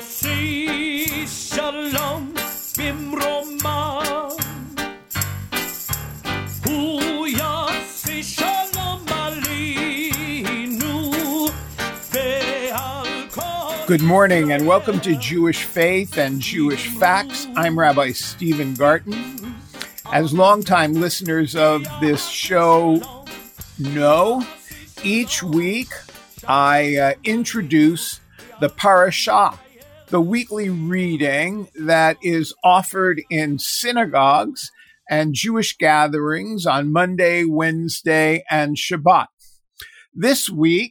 say shalom bimromam. Who ya say shalom aleinu ve'al. Good morning and welcome to Jewish Faith and Jewish Facts. I'm Rabbi Stephen Garten. As longtime listeners of this show know, each week I introduce the parashah, the weekly reading that is offered in synagogues and Jewish gatherings on Monday, Wednesday, and Shabbat. This week,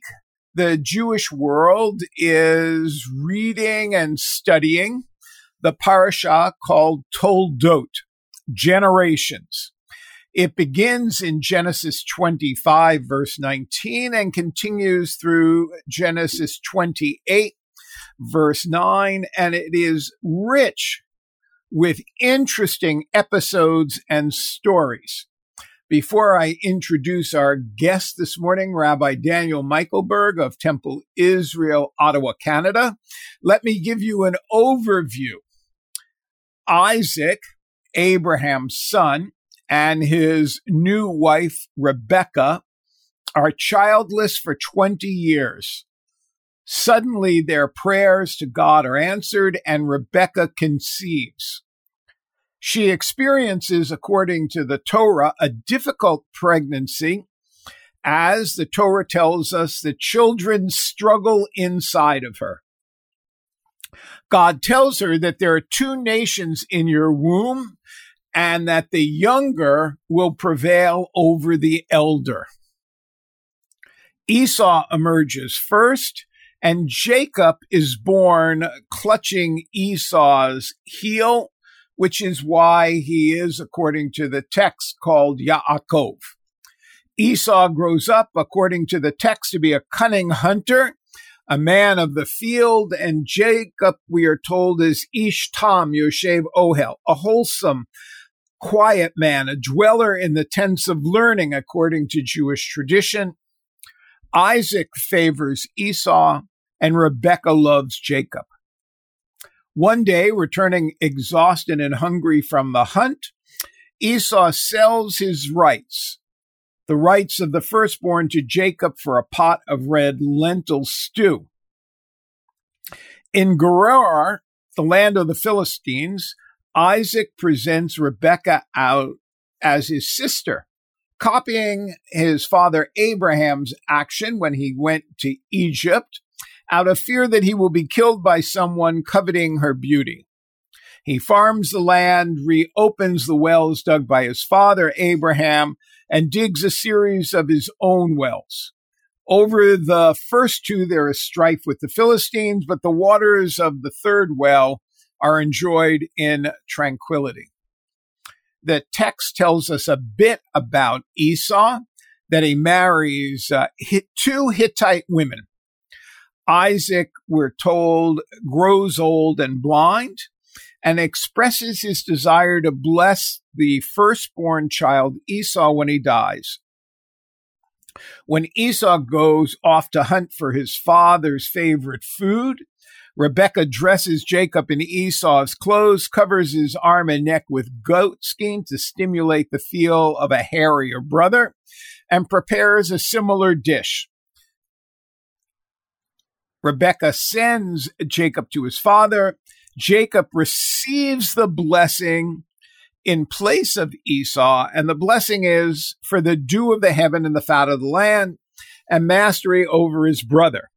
the Jewish world is reading and studying the parashah called Toldot, Generations. It begins in Genesis 25, verse 19, and continues through Genesis 28, verse 9, and it is rich with interesting episodes and stories. Before I introduce our guest this morning, Rabbi Daniel Mikelberg of Temple Israel, Ottawa, Canada, let me give you an overview. Isaac, Abraham's son, and his new wife, Rebecca, are childless for 20 years. Suddenly, their prayers to God are answered, and Rebecca conceives. She experiences, according to the Torah, a difficult pregnancy, as the Torah tells us the children struggle inside of her. God tells her that there are two nations in your womb, and that the younger will prevail over the elder. Esau emerges first, and Jacob is born clutching Esau's heel, which is why he is, according to the text, called Yaakov. Esau grows up, according to the text, to be a cunning hunter, a man of the field, and Jacob, we are told, is Ish Tam Yoshev Ohel, a wholesome, quiet man, a dweller in the tents of learning, according to Jewish tradition. Isaac favors Esau, and Rebekah loves Jacob. One day, returning exhausted and hungry from the hunt, Esau sells his rights, the rights of the firstborn, to Jacob for a pot of red lentil stew. In Gerar, the land of the Philistines, Isaac presents Rebekah out as his sister, copying his father Abraham's action when he went to Egypt out of fear that he will be killed by someone coveting her beauty. He farms the land, reopens the wells dug by his father Abraham, and digs a series of his own wells. Over the first two, there is strife with the Philistines, but the waters of the third well are enjoyed in tranquility. The text tells us a bit about Esau, that he marries two Hittite women. Isaac, we're told, grows old and blind and expresses his desire to bless the firstborn child Esau when he dies. When Esau goes off to hunt for his father's favorite food, Rebekah dresses Jacob in Esau's clothes, covers his arm and neck with goat skin to stimulate the feel of a hairier brother, and prepares a similar dish. Rebekah sends Jacob to his father. Jacob receives the blessing in place of Esau, and the blessing is for the dew of the heaven and the fat of the land, and mastery over his brother.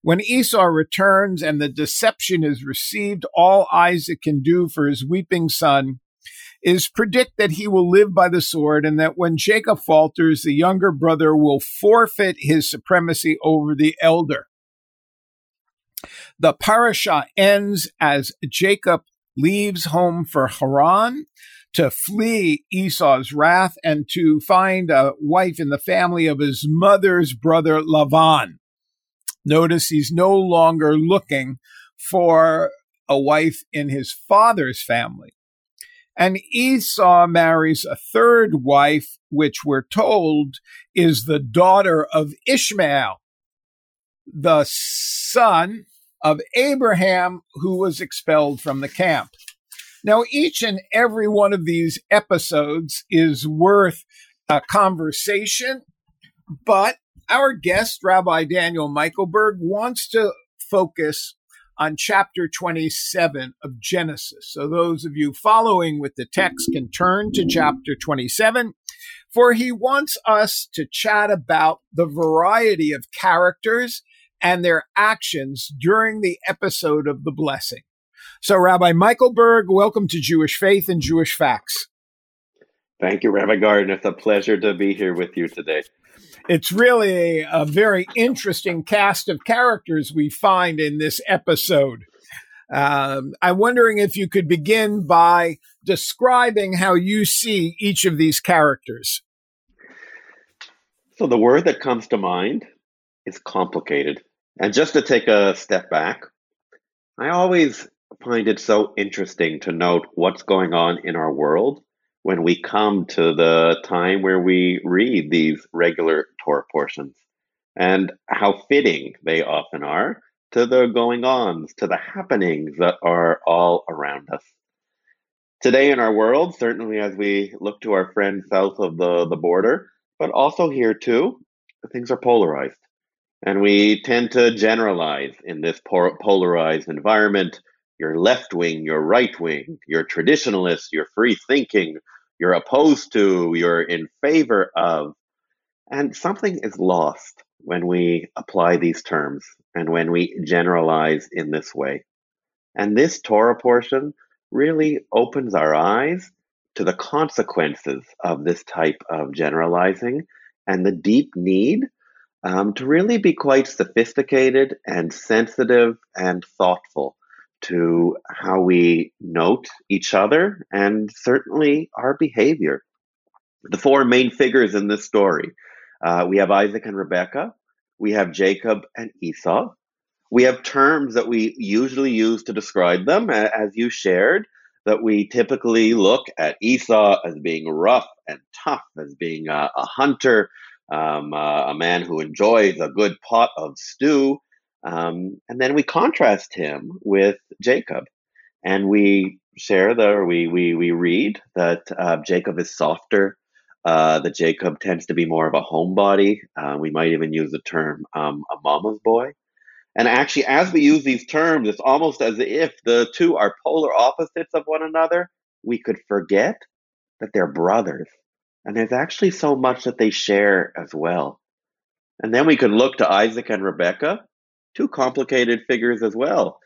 When Esau returns and the deception is received, all Isaac can do for his weeping son is predict that he will live by the sword, and that when Jacob falters, the younger brother will forfeit his supremacy over the elder. The parashah ends as Jacob leaves home for Haran to flee Esau's wrath and to find a wife in the family of his mother's brother Lavan. Notice he's no longer looking for a wife in his father's family. And Esau marries a third wife, which we're told is the daughter of Ishmael, the son of Abraham, who was expelled from the camp. Now, each and every one of these episodes is worth a conversation, but our guest, Rabbi Daniel Mikelberg, wants to focus on chapter 27 of Genesis. So those of you following with the text can turn to chapter 27, for he wants us to chat about the variety of characters and their actions during the episode of the blessing. So Rabbi Mikelberg, welcome to Jewish Faith and Jewish Facts. Thank you, Rabbi Garten. It's a pleasure to be here with you today. It's really a very interesting cast of characters we find in this episode. I'm wondering if you could begin by describing how you see each of these characters. So the word that comes to mind is complicated. And just to take a step back, I always find it so interesting to note what's going on in our world when we come to the time where we read these regular Torah portions, and how fitting they often are to the going-ons, to the happenings that are all around us. Today in our world, certainly as we look to our friends south of the border, but also here too, things are polarized. And we tend to generalize in this polarized environment. You're left wing, you're right wing, you're traditionalist, you're free thinking, you're opposed to, you're in favor of. And something is lost when we apply these terms and when we generalize in this way. And this Torah portion really opens our eyes to the consequences of this type of generalizing and the deep need to really be quite sophisticated and sensitive and thoughtful to how we note each other and certainly our behavior. The four main figures in this story, we have Isaac and Rebekah, we have Jacob and Esau, we have terms that we usually use to describe them, as you shared, that we typically look at Esau as being rough and tough, as being a hunter, a man who enjoys a good pot of stew. And then we contrast him with Jacob, and we share we read that Jacob is softer, that Jacob tends to be more of a homebody. We might even use the term a mama's boy. And actually, as we use these terms, it's almost as if the two are polar opposites of one another. We could forget that they're brothers, and there's actually so much that they share as well. And then we could look to Isaac and Rebekah. Two complicated figures as well.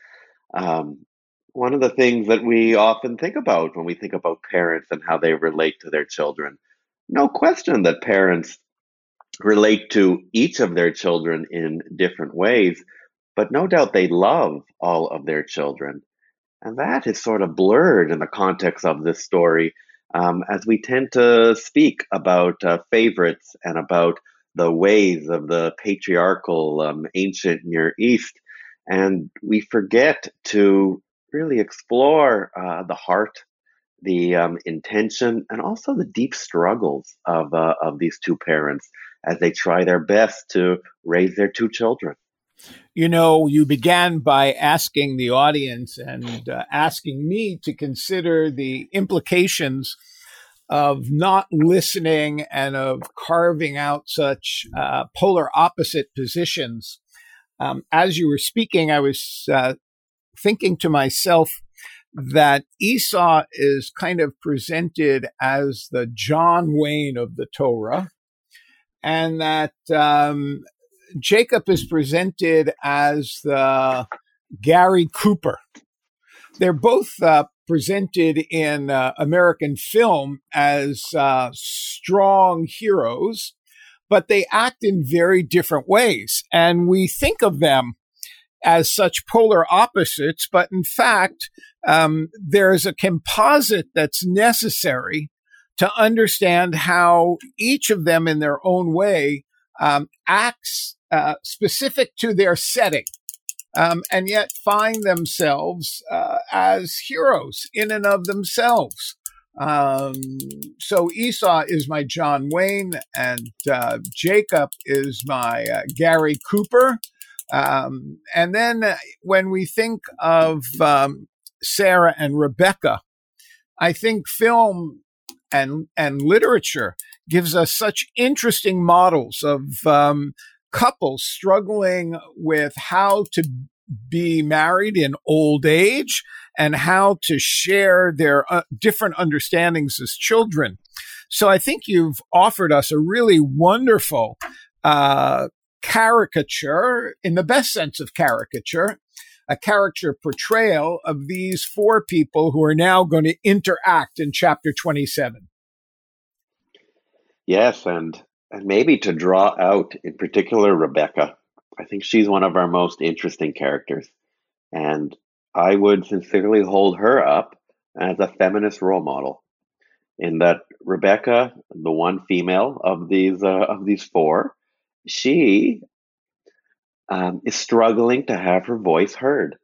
One of the things that we often think about when we think about parents and how they relate to their children. No question that parents relate to each of their children in different ways, but no doubt they love all of their children. And that is sort of blurred in the context of this story, as we tend to speak about favorites and about the ways of the patriarchal ancient Near East. And we forget to really explore the heart, the intention, and also the deep struggles of these two parents as they try their best to raise their two children. You know, you began by asking the audience and asking me to consider the implications of not listening and of carving out such polar opposite positions. As you were speaking, I was thinking to myself that Esau is kind of presented as the John Wayne of the Torah, and that Jacob is presented as the Gary Cooper. They're both presented in American film as strong heroes, but they act in very different ways. And we think of them as such polar opposites, but in fact, there is a composite that's necessary to understand how each of them in their own way acts specific to their setting. And yet find themselves as heroes in and of themselves. So Esau is my John Wayne, and Jacob is my Gary Cooper. And then when we think of Sarah and Rebecca, I think film and literature gives us such interesting models of couples struggling with how to be married in old age and how to share their different understandings as children. So I think you've offered us a really wonderful caricature, in the best sense of caricature, a character portrayal of these four people who are now going to interact in chapter 27. Yes, and maybe to draw out, in particular, Rebecca. I think she's one of our most interesting characters. And I would sincerely hold her up as a feminist role model, in that Rebecca, the one female of these four, she is struggling to have her voice heard.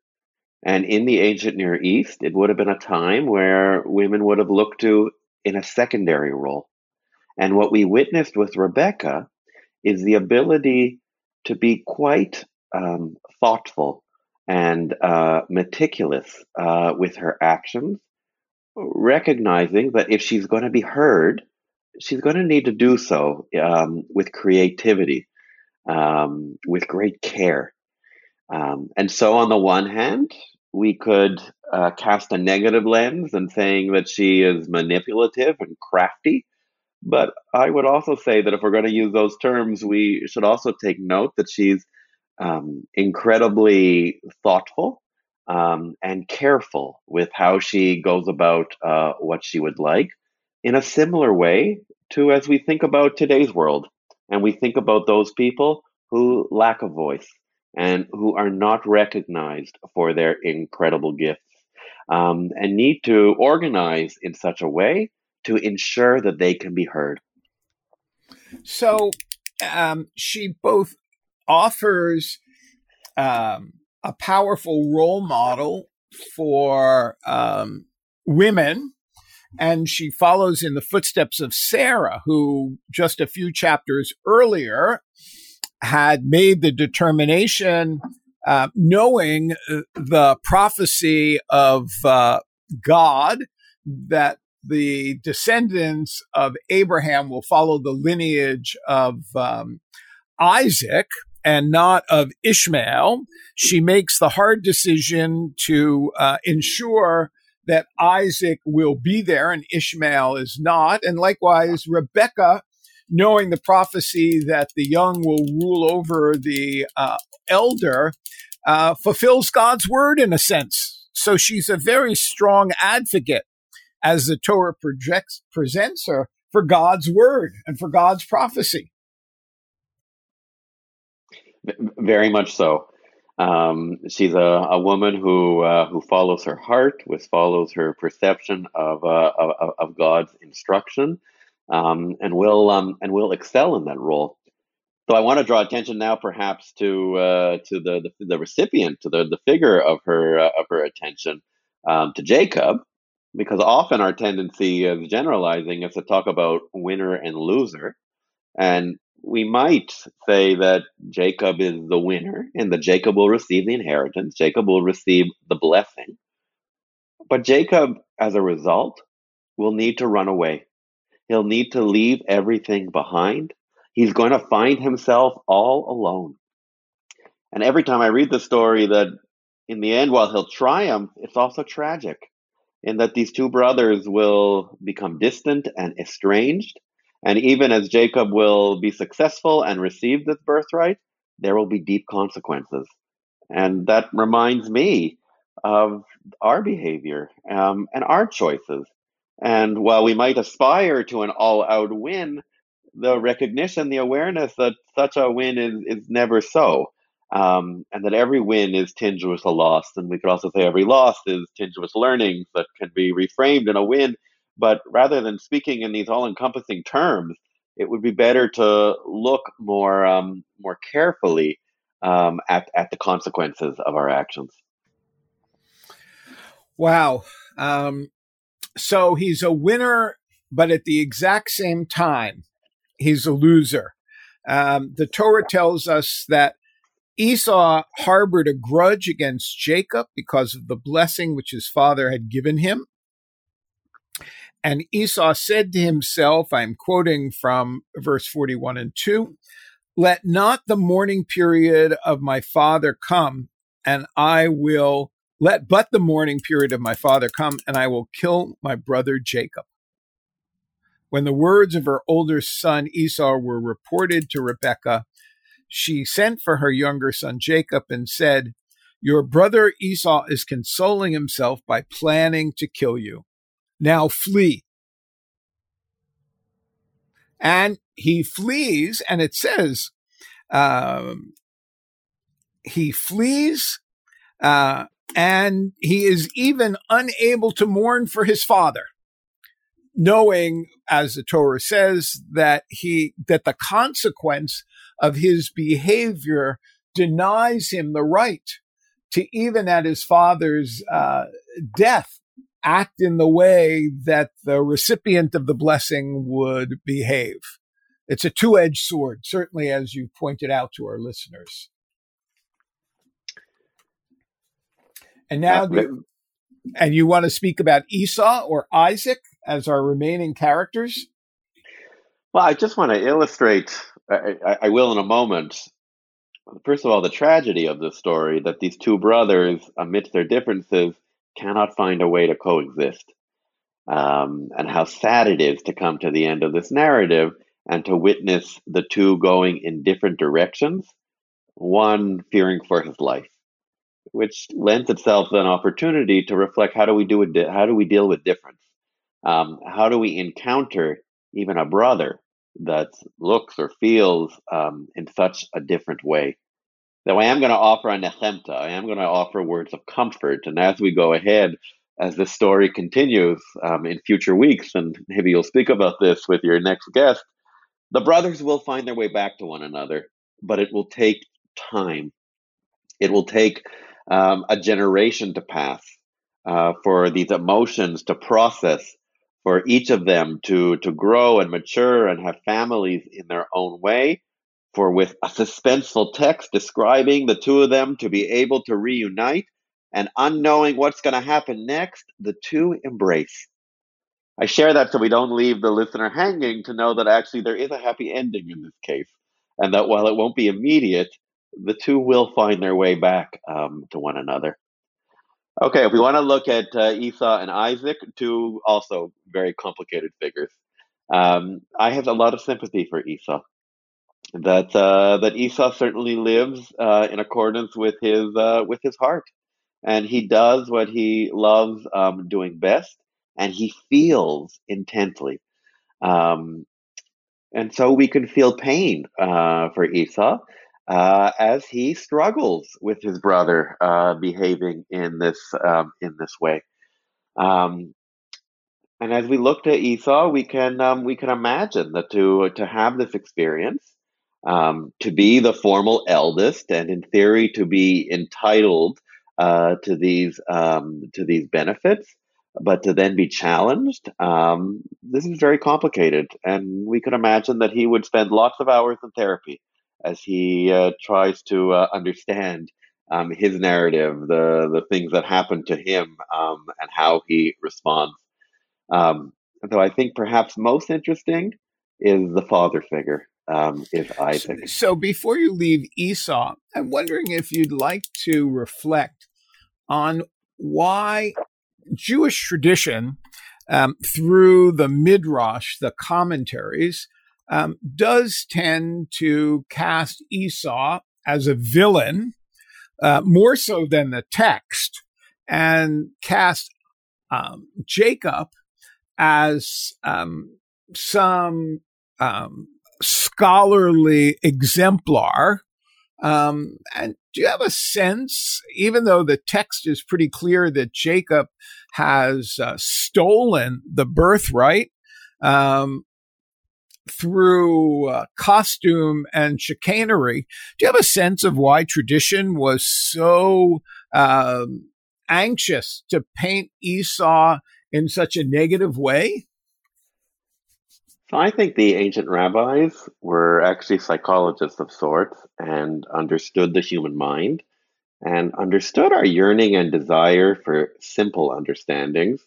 And in the ancient Near East, it would have been a time where women would have looked to in a secondary role. And what we witnessed with Rebecca is the ability to be quite thoughtful and meticulous with her actions, recognizing that if she's going to be heard, she's going to need to do so with creativity, with great care. And so on the one hand, we could cast a negative lens and saying that she is manipulative and crafty. But I would also say that if we're going to use those terms, we should also take note that she's incredibly thoughtful and careful with how she goes about what she would like, in a similar way to as we think about today's world. And we think about those people who lack a voice and who are not recognized for their incredible gifts and need to organize in such a way to ensure that they can be heard. So she both offers a powerful role model for women, and she follows in the footsteps of Sarah, who just a few chapters earlier had made the determination, knowing the prophecy of God, that the descendants of Abraham will follow the lineage of Isaac and not of Ishmael. She makes the hard decision to ensure that Isaac will be there and Ishmael is not. And likewise, Rebecca, knowing the prophecy that the young will rule over the elder, fulfills God's word in a sense. So she's a very strong advocate, as the Torah presents her, for God's word and for God's prophecy. Very much so. She's a woman who follows her heart, which follows her perception of God's instruction, and will excel in that role. So I want to draw attention now, perhaps, to the recipient, to the figure of her attention, to Jacob. Because often our tendency of generalizing is to talk about winner and loser. And we might say that Jacob is the winner and that Jacob will receive the inheritance. Jacob will receive the blessing. But Jacob, as a result, will need to run away. He'll need to leave everything behind. He's going to find himself all alone. And every time I read the story, that in the end, while he'll triumph, it's also tragic, in that these two brothers will become distant and estranged. And even as Jacob will be successful and receive this birthright, there will be deep consequences. And that reminds me of our behavior and our choices. And while we might aspire to an all-out win, the recognition, the awareness that such a win is never so. And that every win is tinged with a loss. And we could also say every loss is tinged with learnings that can be reframed in a win. But rather than speaking in these all-encompassing terms, it would be better to look more carefully at the consequences of our actions. Wow. So he's a winner, but at the exact same time, he's a loser. The Torah tells us that Esau harbored a grudge against Jacob because of the blessing which his father had given him. And Esau said to himself, I'm quoting from verse 41 and 2, let not the mourning period of my father come, and I will let but the mourning period of my father come, and I will kill my brother Jacob. When the words of her older son Esau were reported to Rebekah, she sent for her younger son Jacob and said, your brother Esau is consoling himself by planning to kill you. Now flee. And he flees, and it says he flees, and he is even unable to mourn for his father, knowing, as the Torah says, that the consequence of his behavior denies him the right to, even at his father's death, act in the way that the recipient of the blessing would behave. It's a two-edged sword, certainly, as you pointed out to our listeners. And now, and you want to speak about Esau or Isaac as our remaining characters? Well, I just want to illustrate, I will in a moment, first of all, the tragedy of this story, that these two brothers, amidst their differences, cannot find a way to coexist, and how sad it is to come to the end of this narrative and to witness the two going in different directions, one fearing for his life, which lends itself an opportunity to reflect, how do we deal with difference? How do we encounter even a brother that looks or feels in such a different way? Now, I am going to offer a nechemta. I am going to offer words of comfort. And as we go ahead, as the story continues in future weeks, and maybe you'll speak about this with your next guest, the brothers will find their way back to one another, but it will take time. It will take a generation to pass for these emotions to process, for each of them to grow and mature and have families in their own way. For with a suspenseful text describing the two of them to be able to reunite and unknowing what's going to happen next, the two embrace. I share that so we don't leave the listener hanging, to know that actually there is a happy ending in this case, and that while it won't be immediate, the two will find their way back to one another. Okay, if we want to look at Esau and Isaac, two also very complicated figures. I have a lot of sympathy for Esau. That Esau certainly lives in accordance with his heart, and he does what he loves doing best, and he feels intensely, and so we can feel pain for Esau as he struggles with his brother behaving in this way. And as we look to Esau, we can imagine that to have this experience. To be the formal eldest, and in theory to be entitled to these benefits, but to then be challenged, this is very complicated. And we can imagine that he would spend lots of hours in therapy as he tries to understand his narrative, the things that happened to him, and how he responds. So I think perhaps most interesting is the father figure. Is Isaac. So before you leave Esau, I'm wondering if you'd like to reflect on why Jewish tradition, through the Midrash, the commentaries, does tend to cast Esau as a villain, more so than the text, and cast Jacob as some scholarly exemplar. And do you have a sense, even though the text is pretty clear that Jacob has stolen the birthright through costume and chicanery, do you have a sense of why tradition was so anxious to paint Esau in such a negative way? I think the ancient rabbis were actually psychologists of sorts and understood the human mind and understood our yearning and desire for simple understandings,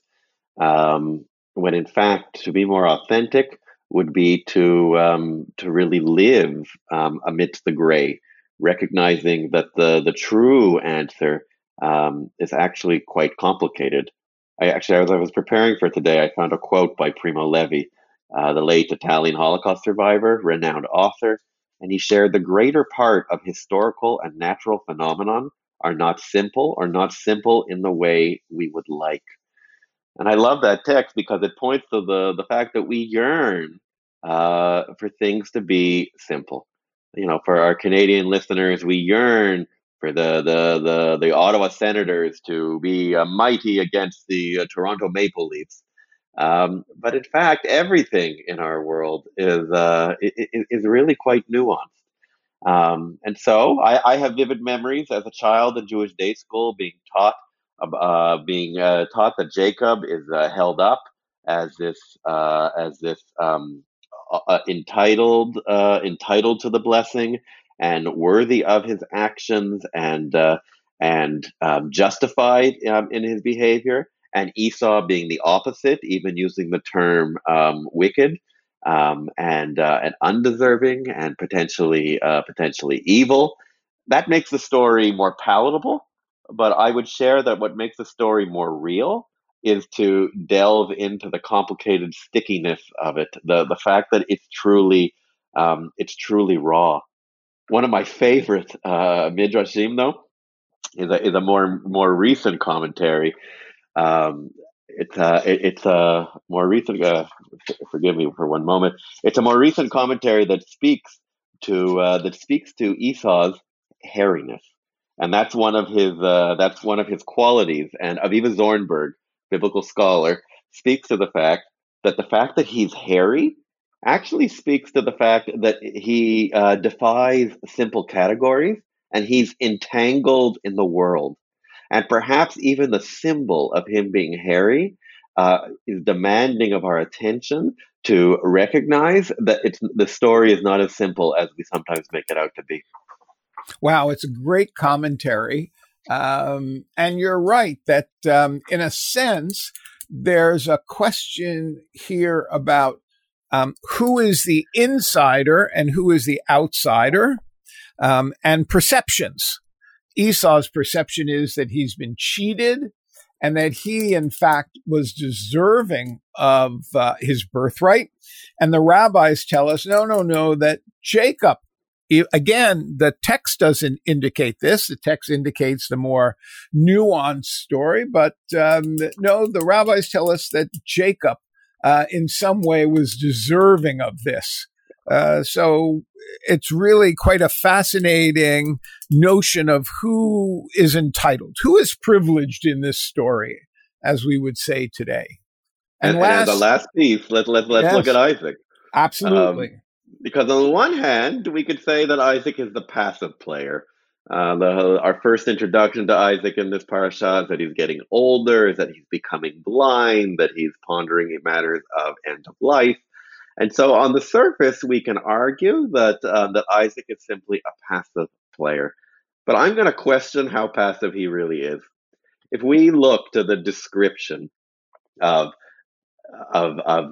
when in fact to be more authentic would be to really live amidst the gray, recognizing that the true answer is actually quite complicated. As I was preparing for today, I found a quote by Primo Levi, the late Italian Holocaust survivor, renowned author, and he shared, "The greater part of historical and natural phenomenon are not simple, or not simple in the way we would like." And I love that text because it points to the fact that we yearn for things to be simple. You know, for our Canadian listeners, we yearn for the Ottawa Senators to be mighty against the Toronto Maple Leafs. But in fact, everything in our world is really quite nuanced. And so I have vivid memories as a child in Jewish day school being taught that Jacob is held up as this entitled to the blessing and worthy of his actions and justified in his behavior, and Esau being the opposite, even using the term wicked and undeserving and potentially evil. That makes the story more palatable. But I would share that what makes the story more real is to delve into the complicated stickiness of it, the fact that it's truly raw. One of my favorite midrashim, though, is a more recent commentary. It's a more recent. Forgive me for one moment. It's a more recent commentary that speaks to Esau's hairiness. And that's one of his qualities. And Aviva Zornberg, biblical scholar, speaks to the fact that he's hairy actually speaks to the fact that he defies simple categories and he's entangled in the world. And perhaps even the symbol of him being hairy is demanding of our attention to recognize that the story is not as simple as we sometimes make it out to be. Wow, it's a great commentary. And you're right that in a sense, there's a question here about who is the insider and who is the outsider, and perceptions. Esau's perception is that he's been cheated and that he, in fact, was deserving of his birthright. And the rabbis tell us, no, that Jacob. Again, the text doesn't indicate this. The text indicates the more nuanced story. But no, the rabbis tell us that Jacob in some way was deserving of this. So it's really quite a fascinating notion of who is entitled, who is privileged in this story, as we would say today. And the last piece, let's yes, look at Isaac. Absolutely. Because on the one hand, we could say that Isaac is the passive player. Our first introduction to Isaac in this parasha is that he's getting older, is that he's becoming blind, that he's pondering matters of end of life. And so on the surface, we can argue that Isaac is simply a passive player. But I'm going to question how passive he really is. If we look to the description of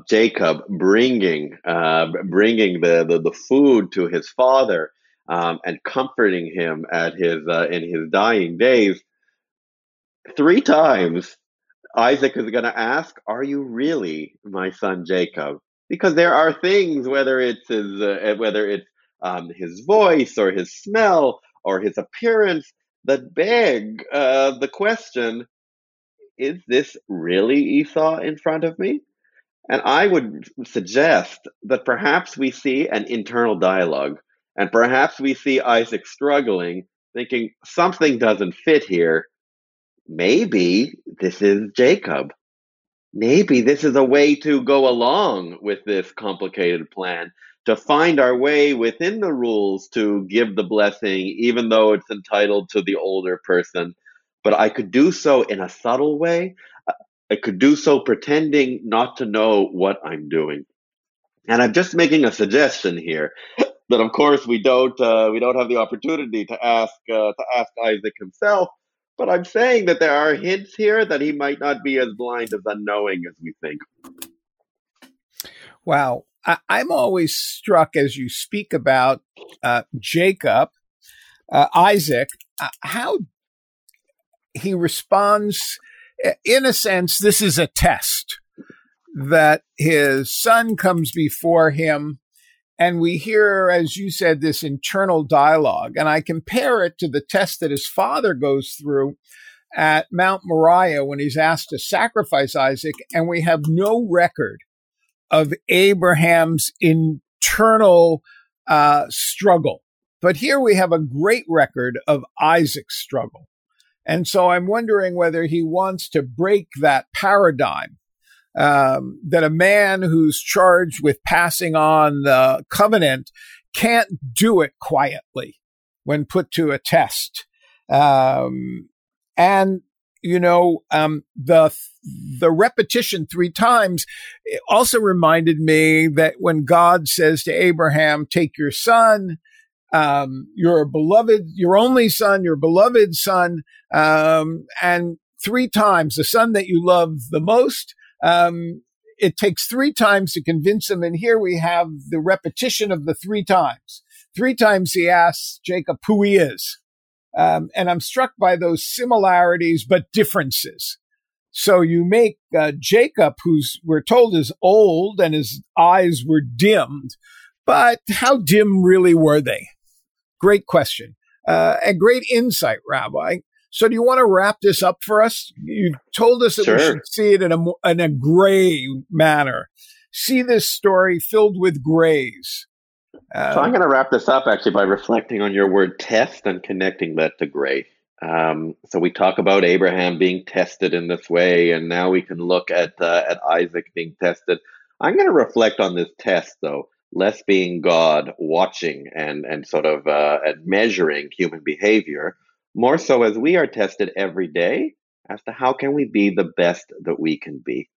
Jacob bringing the food to his father and comforting him at in his dying days, 3 times Isaac is going to ask, "Are you really my son, Jacob?" Because there are things, whether it's his voice or his smell or his appearance, that beg the question, is this really Esau in front of me? And I would suggest that perhaps we see an internal dialogue, and perhaps we see Isaac struggling, thinking something doesn't fit here. Maybe this is Jacob. Maybe this is a way to go along with this complicated plan, to find our way within the rules to give the blessing, even though it's entitled to the older person. But I could do so in a subtle way. I could do so pretending not to know what I'm doing. And I'm just making a suggestion here that, of course, we don't have the opportunity to ask Isaac himself. But I'm saying that there are hints here that he might not be as blind as unknowing as we think. Wow. I'm always struck as you speak about Jacob, Isaac, how he responds. In a sense, this is a test that his son comes before him. And we hear, as you said, this internal dialogue. And I compare it to the test that his father goes through at Mount Moriah when he's asked to sacrifice Isaac. And we have no record of Abraham's internal struggle. But here we have a great record of Isaac's struggle. And so I'm wondering whether he wants to break that paradigm that a man who's charged with passing on the covenant can't do it quietly when put to a test. The repetition three times also reminded me that when God says to Abraham, take your son, your beloved son, and three times the son that you love the most. It takes three times to convince him. And here we have the repetition of the three times. Three times he asks Jacob who he is. And I'm struck by those similarities, but differences. So you make Jacob, who's we're told is old and his eyes were dimmed, but how dim really were they? Great question. And great insight, Rabbi. So do you want to wrap this up for us? You told us that Sure. We should see it in a gray manner. See this story filled with grays. So I'm going to wrap this up actually by reflecting on your word test and connecting that to gray. So we talk about Abraham being tested in this way, and now we can look at Isaac being tested. I'm going to reflect on this test, though. Less being God watching and sort of measuring human behavior, more so as we are tested every day as to how can we be the best that we can be.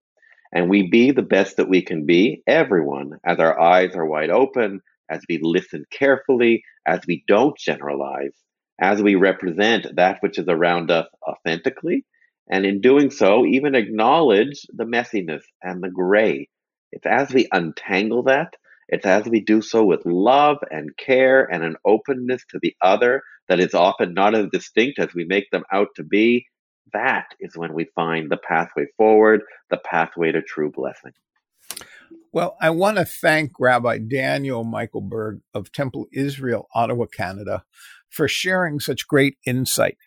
And we be the best that we can be, everyone, as our eyes are wide open, as we listen carefully, as we don't generalize, as we represent that which is around us authentically, and in doing so, even acknowledge the messiness and the gray. It's as we untangle that, it's as we do so with love and care and an openness to the other that is often not as distinct as we make them out to be. That is when we find the pathway forward, the pathway to true blessing. Well, I want to thank Rabbi Daniel Mikelberg of Temple Israel, Ottawa, Canada, for sharing such great insight.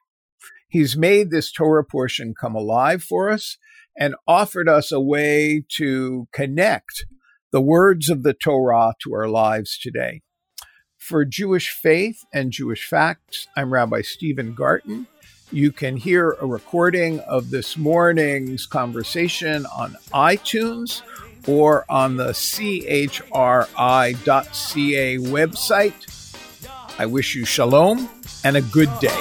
He's made this Torah portion come alive for us and offered us a way to connect the words of the Torah to our lives today. For Jewish Faith and Jewish Facts, I'm Rabbi Stephen Garten. You can hear a recording of this morning's conversation on iTunes or on the chri.ca website. I wish you shalom and a good day.